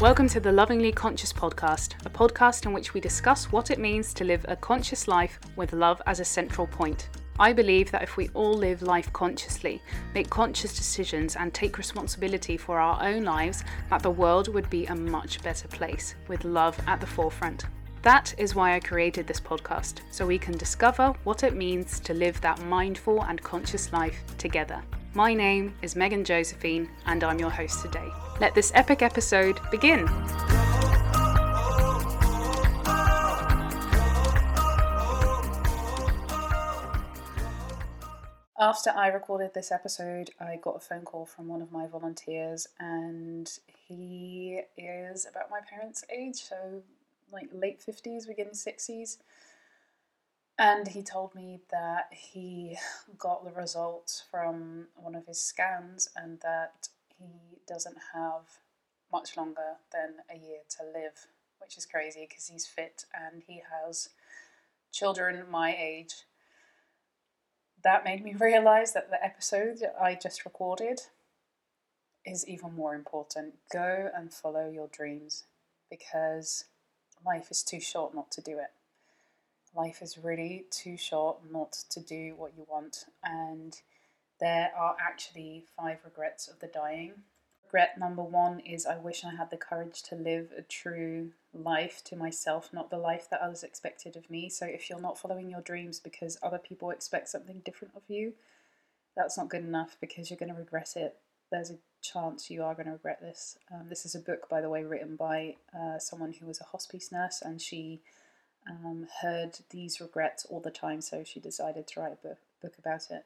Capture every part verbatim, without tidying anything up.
Welcome to the Lovingly Conscious podcast, a podcast in which we discuss what it means to live a conscious life with love as a central point. I believe that if we all live life consciously, make conscious decisions and take responsibility for our own lives, that the world would be a much better place, with love at the forefront. That is why I created this podcast, so we can discover what it means to live that mindful and conscious life together. My name is Megan Josephine, and I'm your host today. Let this epic episode begin. After I recorded this episode, I got a phone call from one of my volunteers, and he is about my parents' age, so like late fifties, beginning sixties, and he told me that he got the results from one of his scans and that he doesn't have much longer than a year to live, which is crazy because he's fit and he has children my age. That made me realise that the episode I just recorded is even more important. Go and follow your dreams, because life is too short not to do it. Life is really too short not to do what you want. And there are actually five regrets of the dying. Regret number one is I wish I had the courage to live a true life to myself, not the life that others expected of me. So if you're not following your dreams because other people expect something different of you, that's not good enough, because you're going to regret it. There's a chance you are going to regret this. Um, this is a book, by the way, written by uh, someone who was a hospice nurse, and she um, heard these regrets all the time, so she decided to write a book, book about it.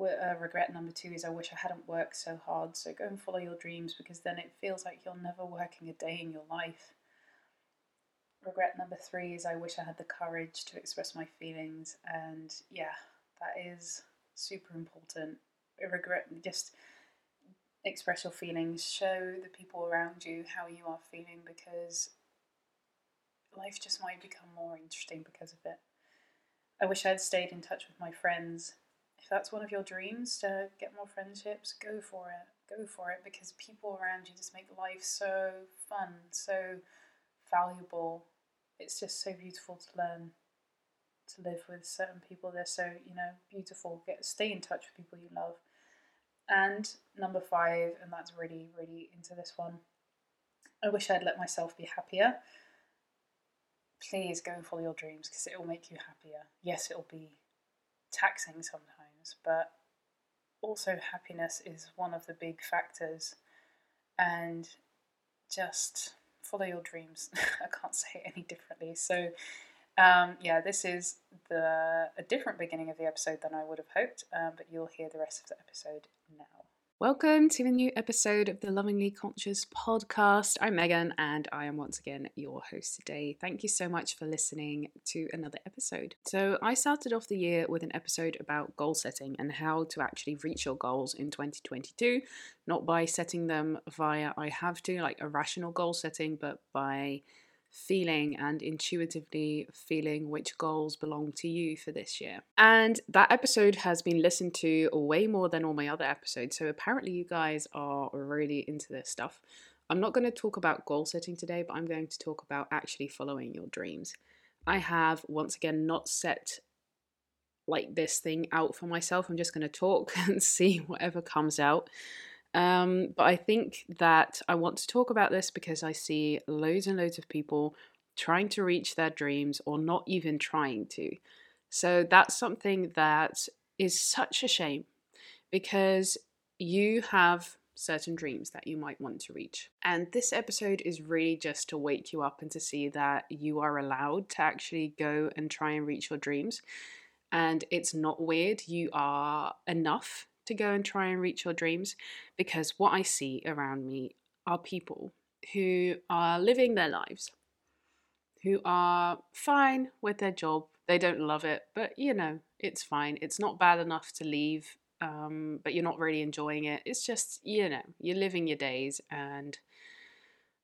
Uh, regret number two is I wish I hadn't worked so hard. So go and follow your dreams, because then it feels like you're never working a day in your life. Regret number three is I wish I had the courage to express my feelings, and yeah, that is super important. Regret, just express your feelings, show the people around you how you are feeling, because life just might become more interesting because of it. I wish I had stayed in touch with my friends. If that's one of your dreams, to get more friendships, go for it. Go for it, because people around you just make life so fun, so valuable. It's just so beautiful to learn to live with certain people. They're so, you know, beautiful. Get stay in touch with people you love. And number five, and that's really, really into this one, I wish I'd let myself be happier. Please go and follow your dreams, because it will make you happier. Yes, it'll be taxing sometimes, but also happiness is one of the big factors. And just follow your dreams. I can't say it any differently. So um yeah, this is the a different beginning of the episode than I would have hoped, um, but you'll hear the rest of the episode now. Welcome to the new episode of the Lovingly Conscious podcast. I'm Megan, and I am once again your host today. Thank you so much for listening to another episode. So I started off the year with an episode about goal setting and how to actually reach your goals in twenty twenty-two, not by setting them via I have to, like a rational goal setting, but by feeling and intuitively feeling which goals belong to you for this year. And that episode has been listened to way more than all my other episodes, so apparently you guys are really into this stuff. I'm not going to talk about goal setting today, but I'm going to talk about actually following your dreams. I have once again not set like this thing out for myself. I'm just going to talk and see whatever comes out. Um, but I think that I want to talk about this because I see loads and loads of people trying to reach their dreams or not even trying to. So that's something that is such a shame, because you have certain dreams that you might want to reach. And this episode is really just to wake you up and to see that you are allowed to actually go and try and reach your dreams. And it's not weird. You are enough to go and try and reach your dreams, because what I see around me are people who are living their lives, who are fine with their job. They don't love it, but you know, it's fine. It's not bad enough to leave, um, but you're not really enjoying it. It's just, you know, you're living your days, and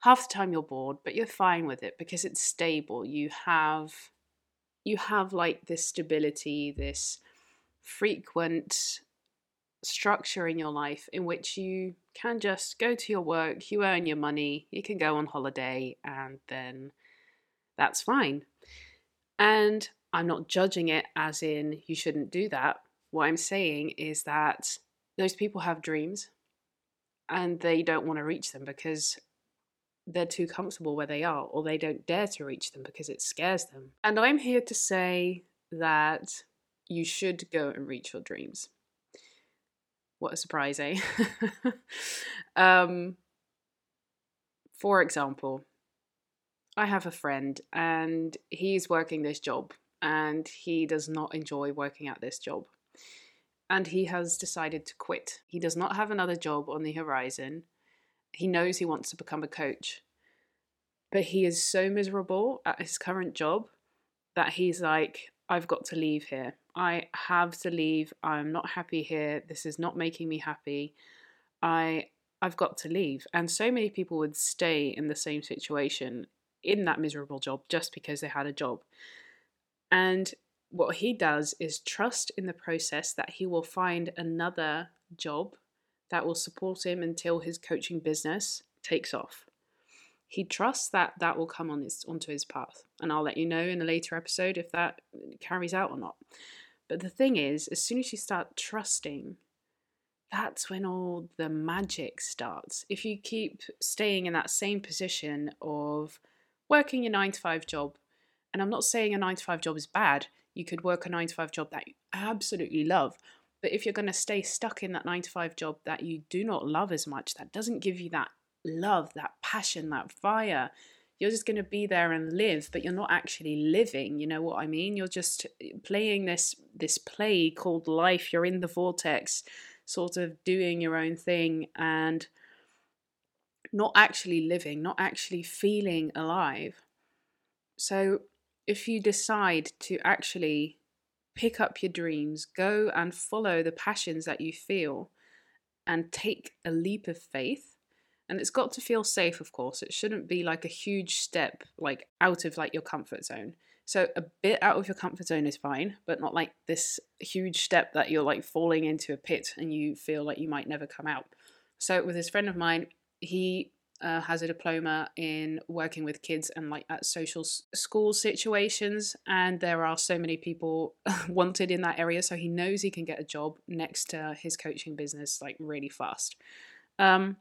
half the time you're bored, but you're fine with it because it's stable. You have, you have like this stability, this frequent structure in your life in which you can just go to your work, you earn your money, you can go on holiday, and then that's fine. And I'm not judging it as in you shouldn't do that. What I'm saying is that those people have dreams and they don't want to reach them because they're too comfortable where they are, or they don't dare to reach them because it scares them. And I'm here to say that you should go and reach your dreams. What a surprise, eh? um, for example, I have a friend and he's working this job and he does not enjoy working at this job. And he has decided to quit. He does not have another job on the horizon. He knows he wants to become a coach. But he is so miserable at his current job that he's like, I've got to leave here. I have to leave. I'm not happy here. This is not making me happy. I, I've got to leave. And so many people would stay in the same situation in that miserable job just because they had a job. And what he does is trust in the process that he will find another job that will support him until his coaching business takes off. He trusts that that will come on his, onto his path. And I'll let you know in a later episode if that carries out or not. But the thing is, as soon as you start trusting, that's when all the magic starts. If you keep staying in that same position of working your nine to five job, and I'm not saying a nine to five job is bad. You could work a nine to five job that you absolutely love. But if you're going to stay stuck in that nine to five job that you do not love as much, that doesn't give you that love, that passion, that fire. You're just going to be there and live, but you're not actually living. You know what I mean? You're just playing this this play called life. You're in the vortex, sort of doing your own thing and not actually living, not actually feeling alive. So if you decide to actually pick up your dreams, go and follow the passions that you feel and take a leap of faith. And it's got to feel safe, of course. It shouldn't be like a huge step, like out of like your comfort zone. So a bit out of your comfort zone is fine, but not like this huge step that you're like falling into a pit and you feel like you might never come out. So with this friend of mine, he uh, has a diploma in working with kids and like at social s- school situations. And there are so many people wanted in that area. So he knows he can get a job next to his coaching business like really fast. Um,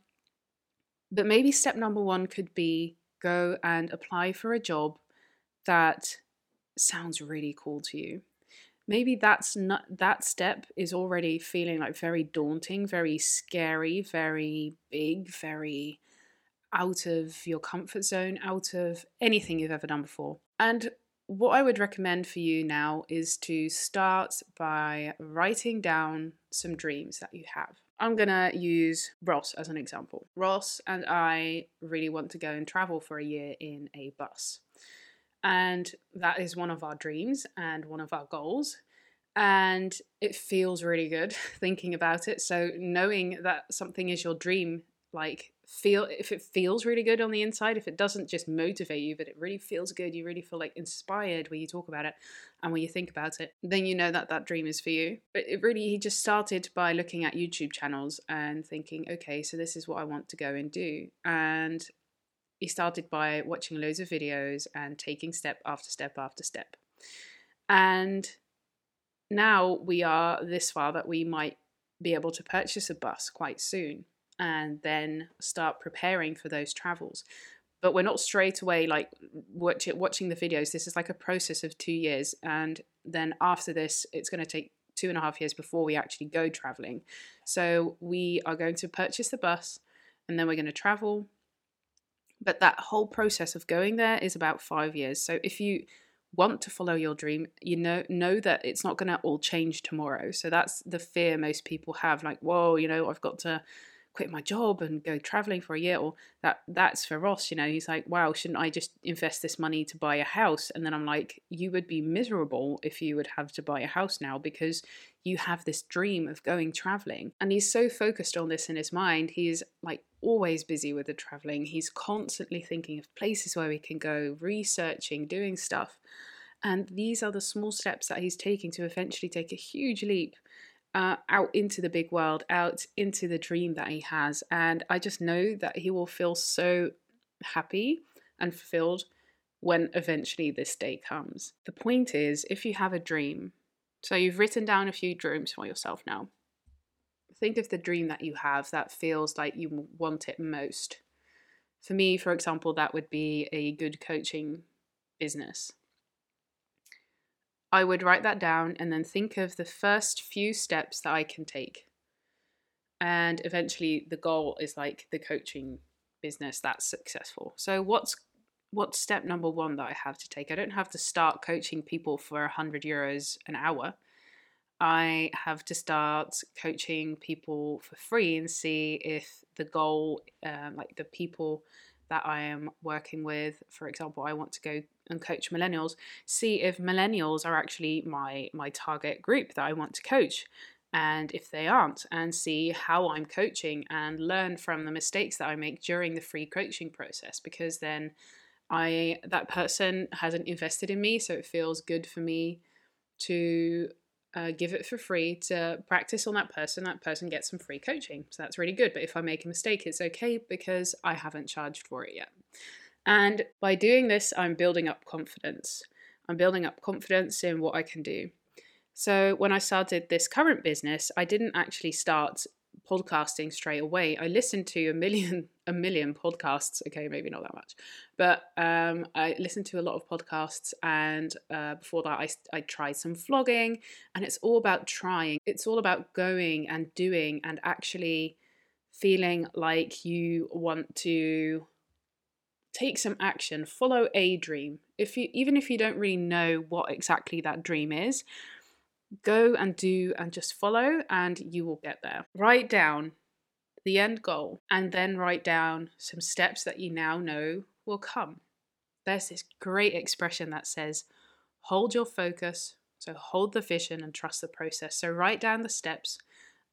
But maybe step number one could be go and apply for a job that sounds really cool to you. Maybe that's not, that step is already feeling like very daunting, very scary, very big, very out of your comfort zone, out of anything you've ever done before. And what I would recommend for you now is to start by writing down some dreams that you have. I'm going to use Ross as an example. Ross and I really want to go and travel for a year in a bus. And that is one of our dreams and one of our goals. And it feels really good thinking about it. So knowing that something is your dream, like feel if it feels really good on the inside, if it doesn't just motivate you, but it really feels good, you really feel like inspired when you talk about it and when you think about it, then you know that that dream is for you. But it really, he just started by looking at YouTube channels and thinking, okay, so this is what I want to go and do. And he started by watching loads of videos and taking step after step after step. And now we are this far that we might be able to purchase a bus quite soon and then start preparing for those travels. But we're not straight away like watch it, watching the videos. This is like a process of two years. And then after this, it's going to take two and a half years before we actually go traveling. So we are going to purchase the bus and then we're going to travel. But that whole process of going there is about five years. So if you want to follow your dream, you know know that it's not going to all change tomorrow. So that's the fear most people have. Like, whoa, you know, I've got to quit my job and go traveling for a year, or that that's for Ross, you know, he's like, wow, shouldn't I just invest this money to buy a house? And then I'm like, you would be miserable if you would have to buy a house now because you have this dream of going traveling. And he's so focused on this in his mind. He's like always busy with the traveling. He's constantly thinking of places where we can go, researching, doing stuff. And these are the small steps that he's taking to eventually take a huge leap uh, out into the big world, out into the dream that he has. And I just know that he will feel so happy and fulfilled when eventually this day comes. The point is, if you have a dream, so you've written down a few dreams for yourself now. Think of the dream that you have that feels like you want it most. For me, for example, that would be a good coaching business. I would write that down and then think of the first few steps that I can take. And eventually the goal is like the coaching business that's successful. So what's what's step number one that I have to take? I don't have to start coaching people for one hundred euros an hour. I have to start coaching people for free and see if the goal, um, like the people that I am working with, for example, I want to go and coach millennials, see if millennials are actually my, my target group that I want to coach. And if they aren't, and see how I'm coaching and learn from the mistakes that I make during the free coaching process, because then I, that person hasn't invested in me. So it feels good for me to Uh, give it for free, to practice on that person, that person gets some free coaching. So that's really good. But if I make a mistake, it's okay because I haven't charged for it yet. And by doing this, I'm building up confidence. I'm building up confidence in what I can do. So when I started this current business, I didn't actually start podcasting straight away. I listened to a million, a million podcasts. Okay, maybe not that much, but um, I listened to a lot of podcasts, and uh, before that, I I tried some vlogging, and it's all about trying. It's all about going and doing and actually feeling like you want to take some action, follow a dream. If you even if you don't really know what exactly that dream is, go and do and just follow and you will get there. Write down the end goal and then write down some steps that you now know will come. There's this great expression that says, hold your focus, so hold the vision and trust the process. So write down the steps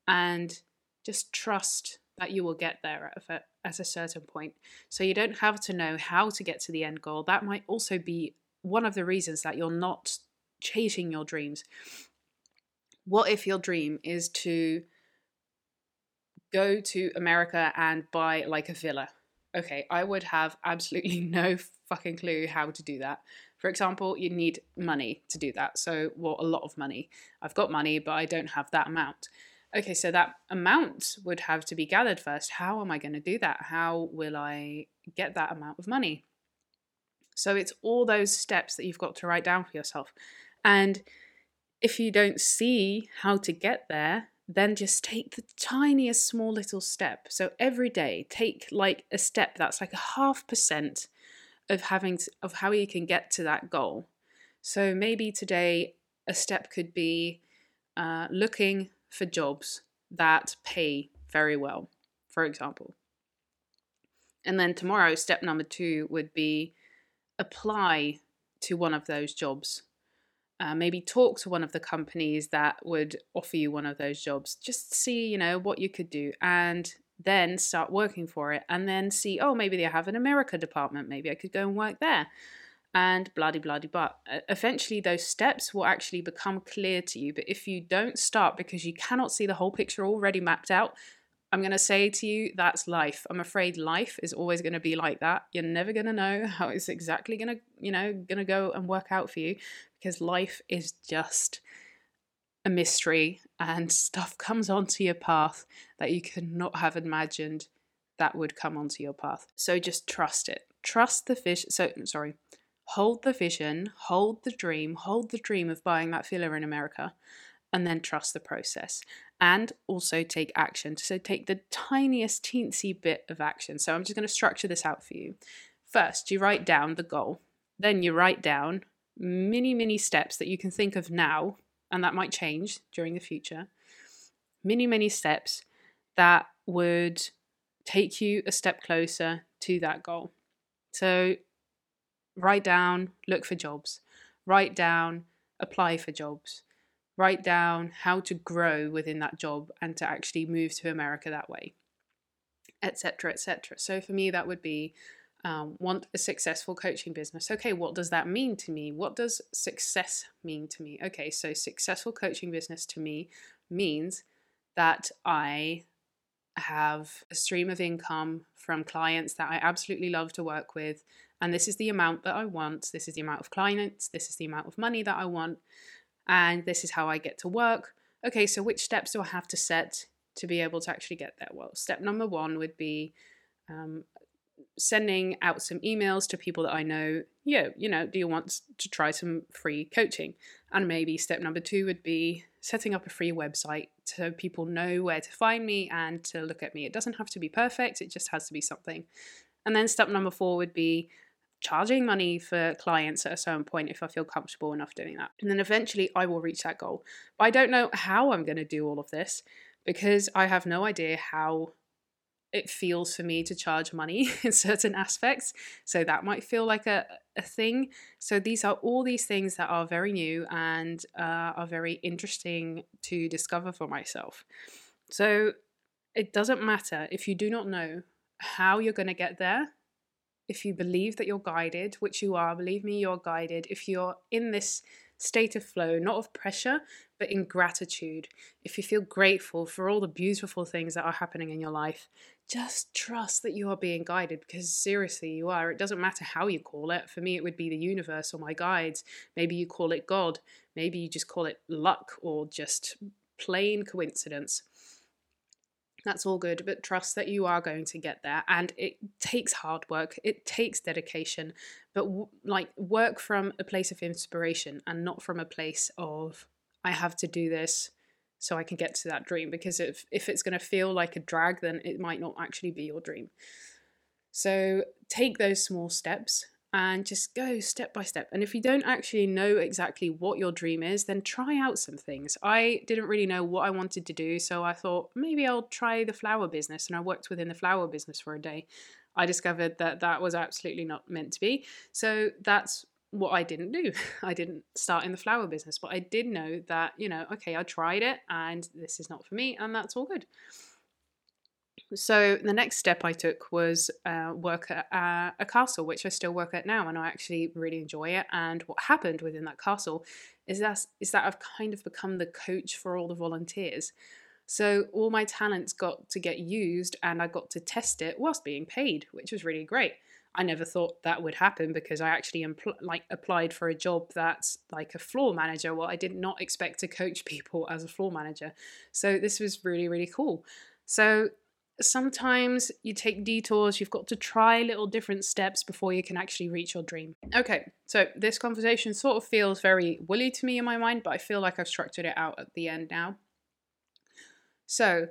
and just trust that you will get there at a, at a certain point. So you don't have to know how to get to the end goal. That might also be one of the reasons that you're not chasing your dreams. What if your dream is to go to America and buy like a villa? Okay, I would have absolutely no fucking clue how to do that. For example, you need money to do that. So, well, a lot of money. I've got money, but I don't have that amount. Okay, so that amount would have to be gathered first. How am I going to do that? How will I get that amount of money? So it's all those steps that you've got to write down for yourself. And if you don't see how to get there, then just take the tiniest small little step. So every day, take like a step that's like a half percent of having to, of how you can get to that goal. So maybe today a step could be uh, looking for jobs that pay very well, for example. And then tomorrow, step number two would be apply to one of those jobs. Uh, maybe talk to one of the companies that would offer you one of those jobs. Just see, you know, what you could do and then start working for it and then see, oh, maybe they have an America department. Maybe I could go and work there and blah-de-blah-de-blah. Eventually those steps will actually become clear to you. But if you don't start because you cannot see the whole picture already mapped out, I'm going to say to you, that's life. I'm afraid life is always going to be like that. You're never going to know how it's exactly going to, you know, going to go and work out for you, because life is just a mystery and stuff comes onto your path that you could not have imagined that would come onto your path. So just trust it. Trust the fish. So sorry, hold the vision, hold the dream, hold the dream of buying that villa in America, and then trust the process. And also take action. So take the tiniest teensy bit of action. So I'm just going to structure this out for you. First, you write down the goal. Then you write down mini, mini steps that you can think of now, and that might change during the future. Mini, mini steps that would take you a step closer to that goal. So write down, look for jobs. Write down, apply for jobs. Write down how to grow within that job and to actually move to America that way, et cetera, et cetera. So for me, that would be um, want a successful coaching business. Okay, what does that mean to me? What does success mean to me? Okay, so successful coaching business to me means that I have a stream of income from clients that I absolutely love to work with, and this is the amount that I want, this is the amount of clients, this is the amount of money that I want, and this is how I get to work. Okay, so which steps do I have to set to be able to actually get there? Well, step number one would be um, sending out some emails to people that I know. Yeah, you know, do you want to try some free coaching? And maybe step number two would be setting up a free website so people know where to find me and to look at me. It doesn't have to be perfect, it just has to be something. And then step number four would be charging money for clients at a certain point if I feel comfortable enough doing that. And then eventually I will reach that goal. But I don't know how I'm going to do all of this because I have no idea how it feels for me to charge money in certain aspects. So that might feel like a, a thing. So these are all these things that are very new and uh, are very interesting to discover for myself. So it doesn't matter if you do not know how you're going to get there. If you believe that you're guided, which you are, believe me, you're guided. If you're in this state of flow, not of pressure, but in gratitude, if you feel grateful for all the beautiful things that are happening in your life, just trust that you are being guided, because seriously, you are. It doesn't matter how you call it. For me, it would be the universe or my guides. Maybe you call it God. Maybe you just call it luck or just plain coincidence. That's all good, but trust that you are going to get there. And it takes hard work, it takes dedication, but w- like work from a place of inspiration and not from a place of, I have to do this so I can get to that dream. Because if, if it's going to feel like a drag, then it might not actually be your dream. So take those small steps and just go step by step. And if you don't actually know exactly what your dream is, then try out some things. I didn't really know what I wanted to do, so I thought maybe I'll try the flower business, and I worked within the flower business for a day. I discovered that that was absolutely not meant to be, so that's what I didn't do. I didn't start in the flower business, but I did know that, you know, okay, I tried it, and this is not for me, and that's all good. So the next step I took was uh, work at uh, a castle, which I still work at now, and I actually really enjoy it. And what happened within that castle is that, is that I've kind of become the coach for all the volunteers. So all my talents got to get used, and I got to test it whilst being paid, which was really great. I never thought that would happen, because I actually impl- like applied for a job that's like a floor manager. Well, I did not expect to coach people as a floor manager. So this was really, really cool. So sometimes you take detours, you've got to try little different steps before you can actually reach your dream. Okay, so this conversation sort of feels very woolly to me in my mind, but I feel like I've structured it out at the end now. So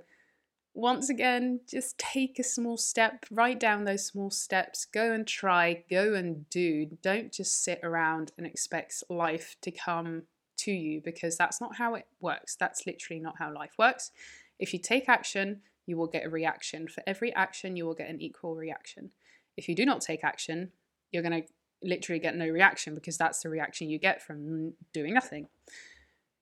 once again, just take a small step, write down those small steps, go and try, go and do. Don't just sit around and expect life to come to you, because that's not how it works. That's literally not how life works. If you take action, you will get a reaction. For every action, you will get an equal reaction. If you do not take action, you're going to literally get no reaction, because that's the reaction you get from doing nothing.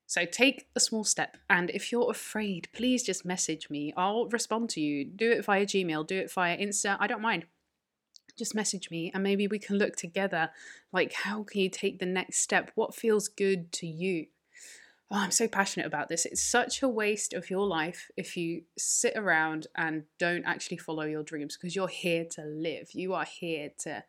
So take a small step. And if you're afraid, please just message me. I'll respond to you. Do it via Gmail. Do it via Insta. I don't mind. Just message me, and maybe we can look together. Like, how can you take the next step? What feels good to you? Oh, I'm so passionate about this. It's such a waste of your life if you sit around and don't actually follow your dreams, because you're here to live. You are here to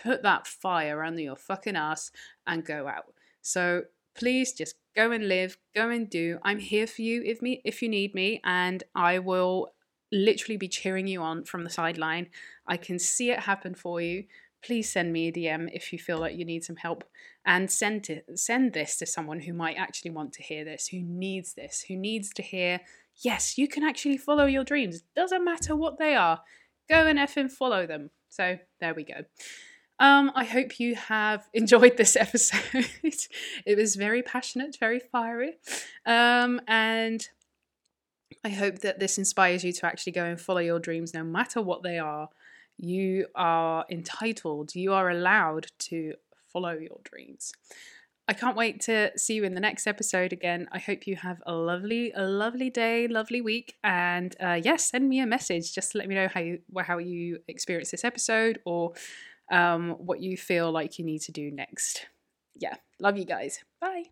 put that fire under your fucking ass and go out. So please just go and live, go and do. I'm here for you if me if you need me, and I will literally be cheering you on from the sideline. I can see it happen for you. Please send me a D M if you feel like you need some help, and send it, send this to someone who might actually want to hear this, who needs this, who needs to hear, yes, you can actually follow your dreams. Doesn't matter what they are. Go and effing follow them. So there we go. Um, I hope you have enjoyed this episode. It was very passionate, very fiery. Um, and I hope that this inspires you to actually go and follow your dreams no matter what they are. You are entitled, you are allowed to follow your dreams. I can't wait to see you in the next episode again. I hope you have a lovely, a lovely day, lovely week. And uh, yes, yeah, send me a message just to let me know how you, how you experience this episode, or um, what you feel like you need to do next. Yeah, love you guys. Bye.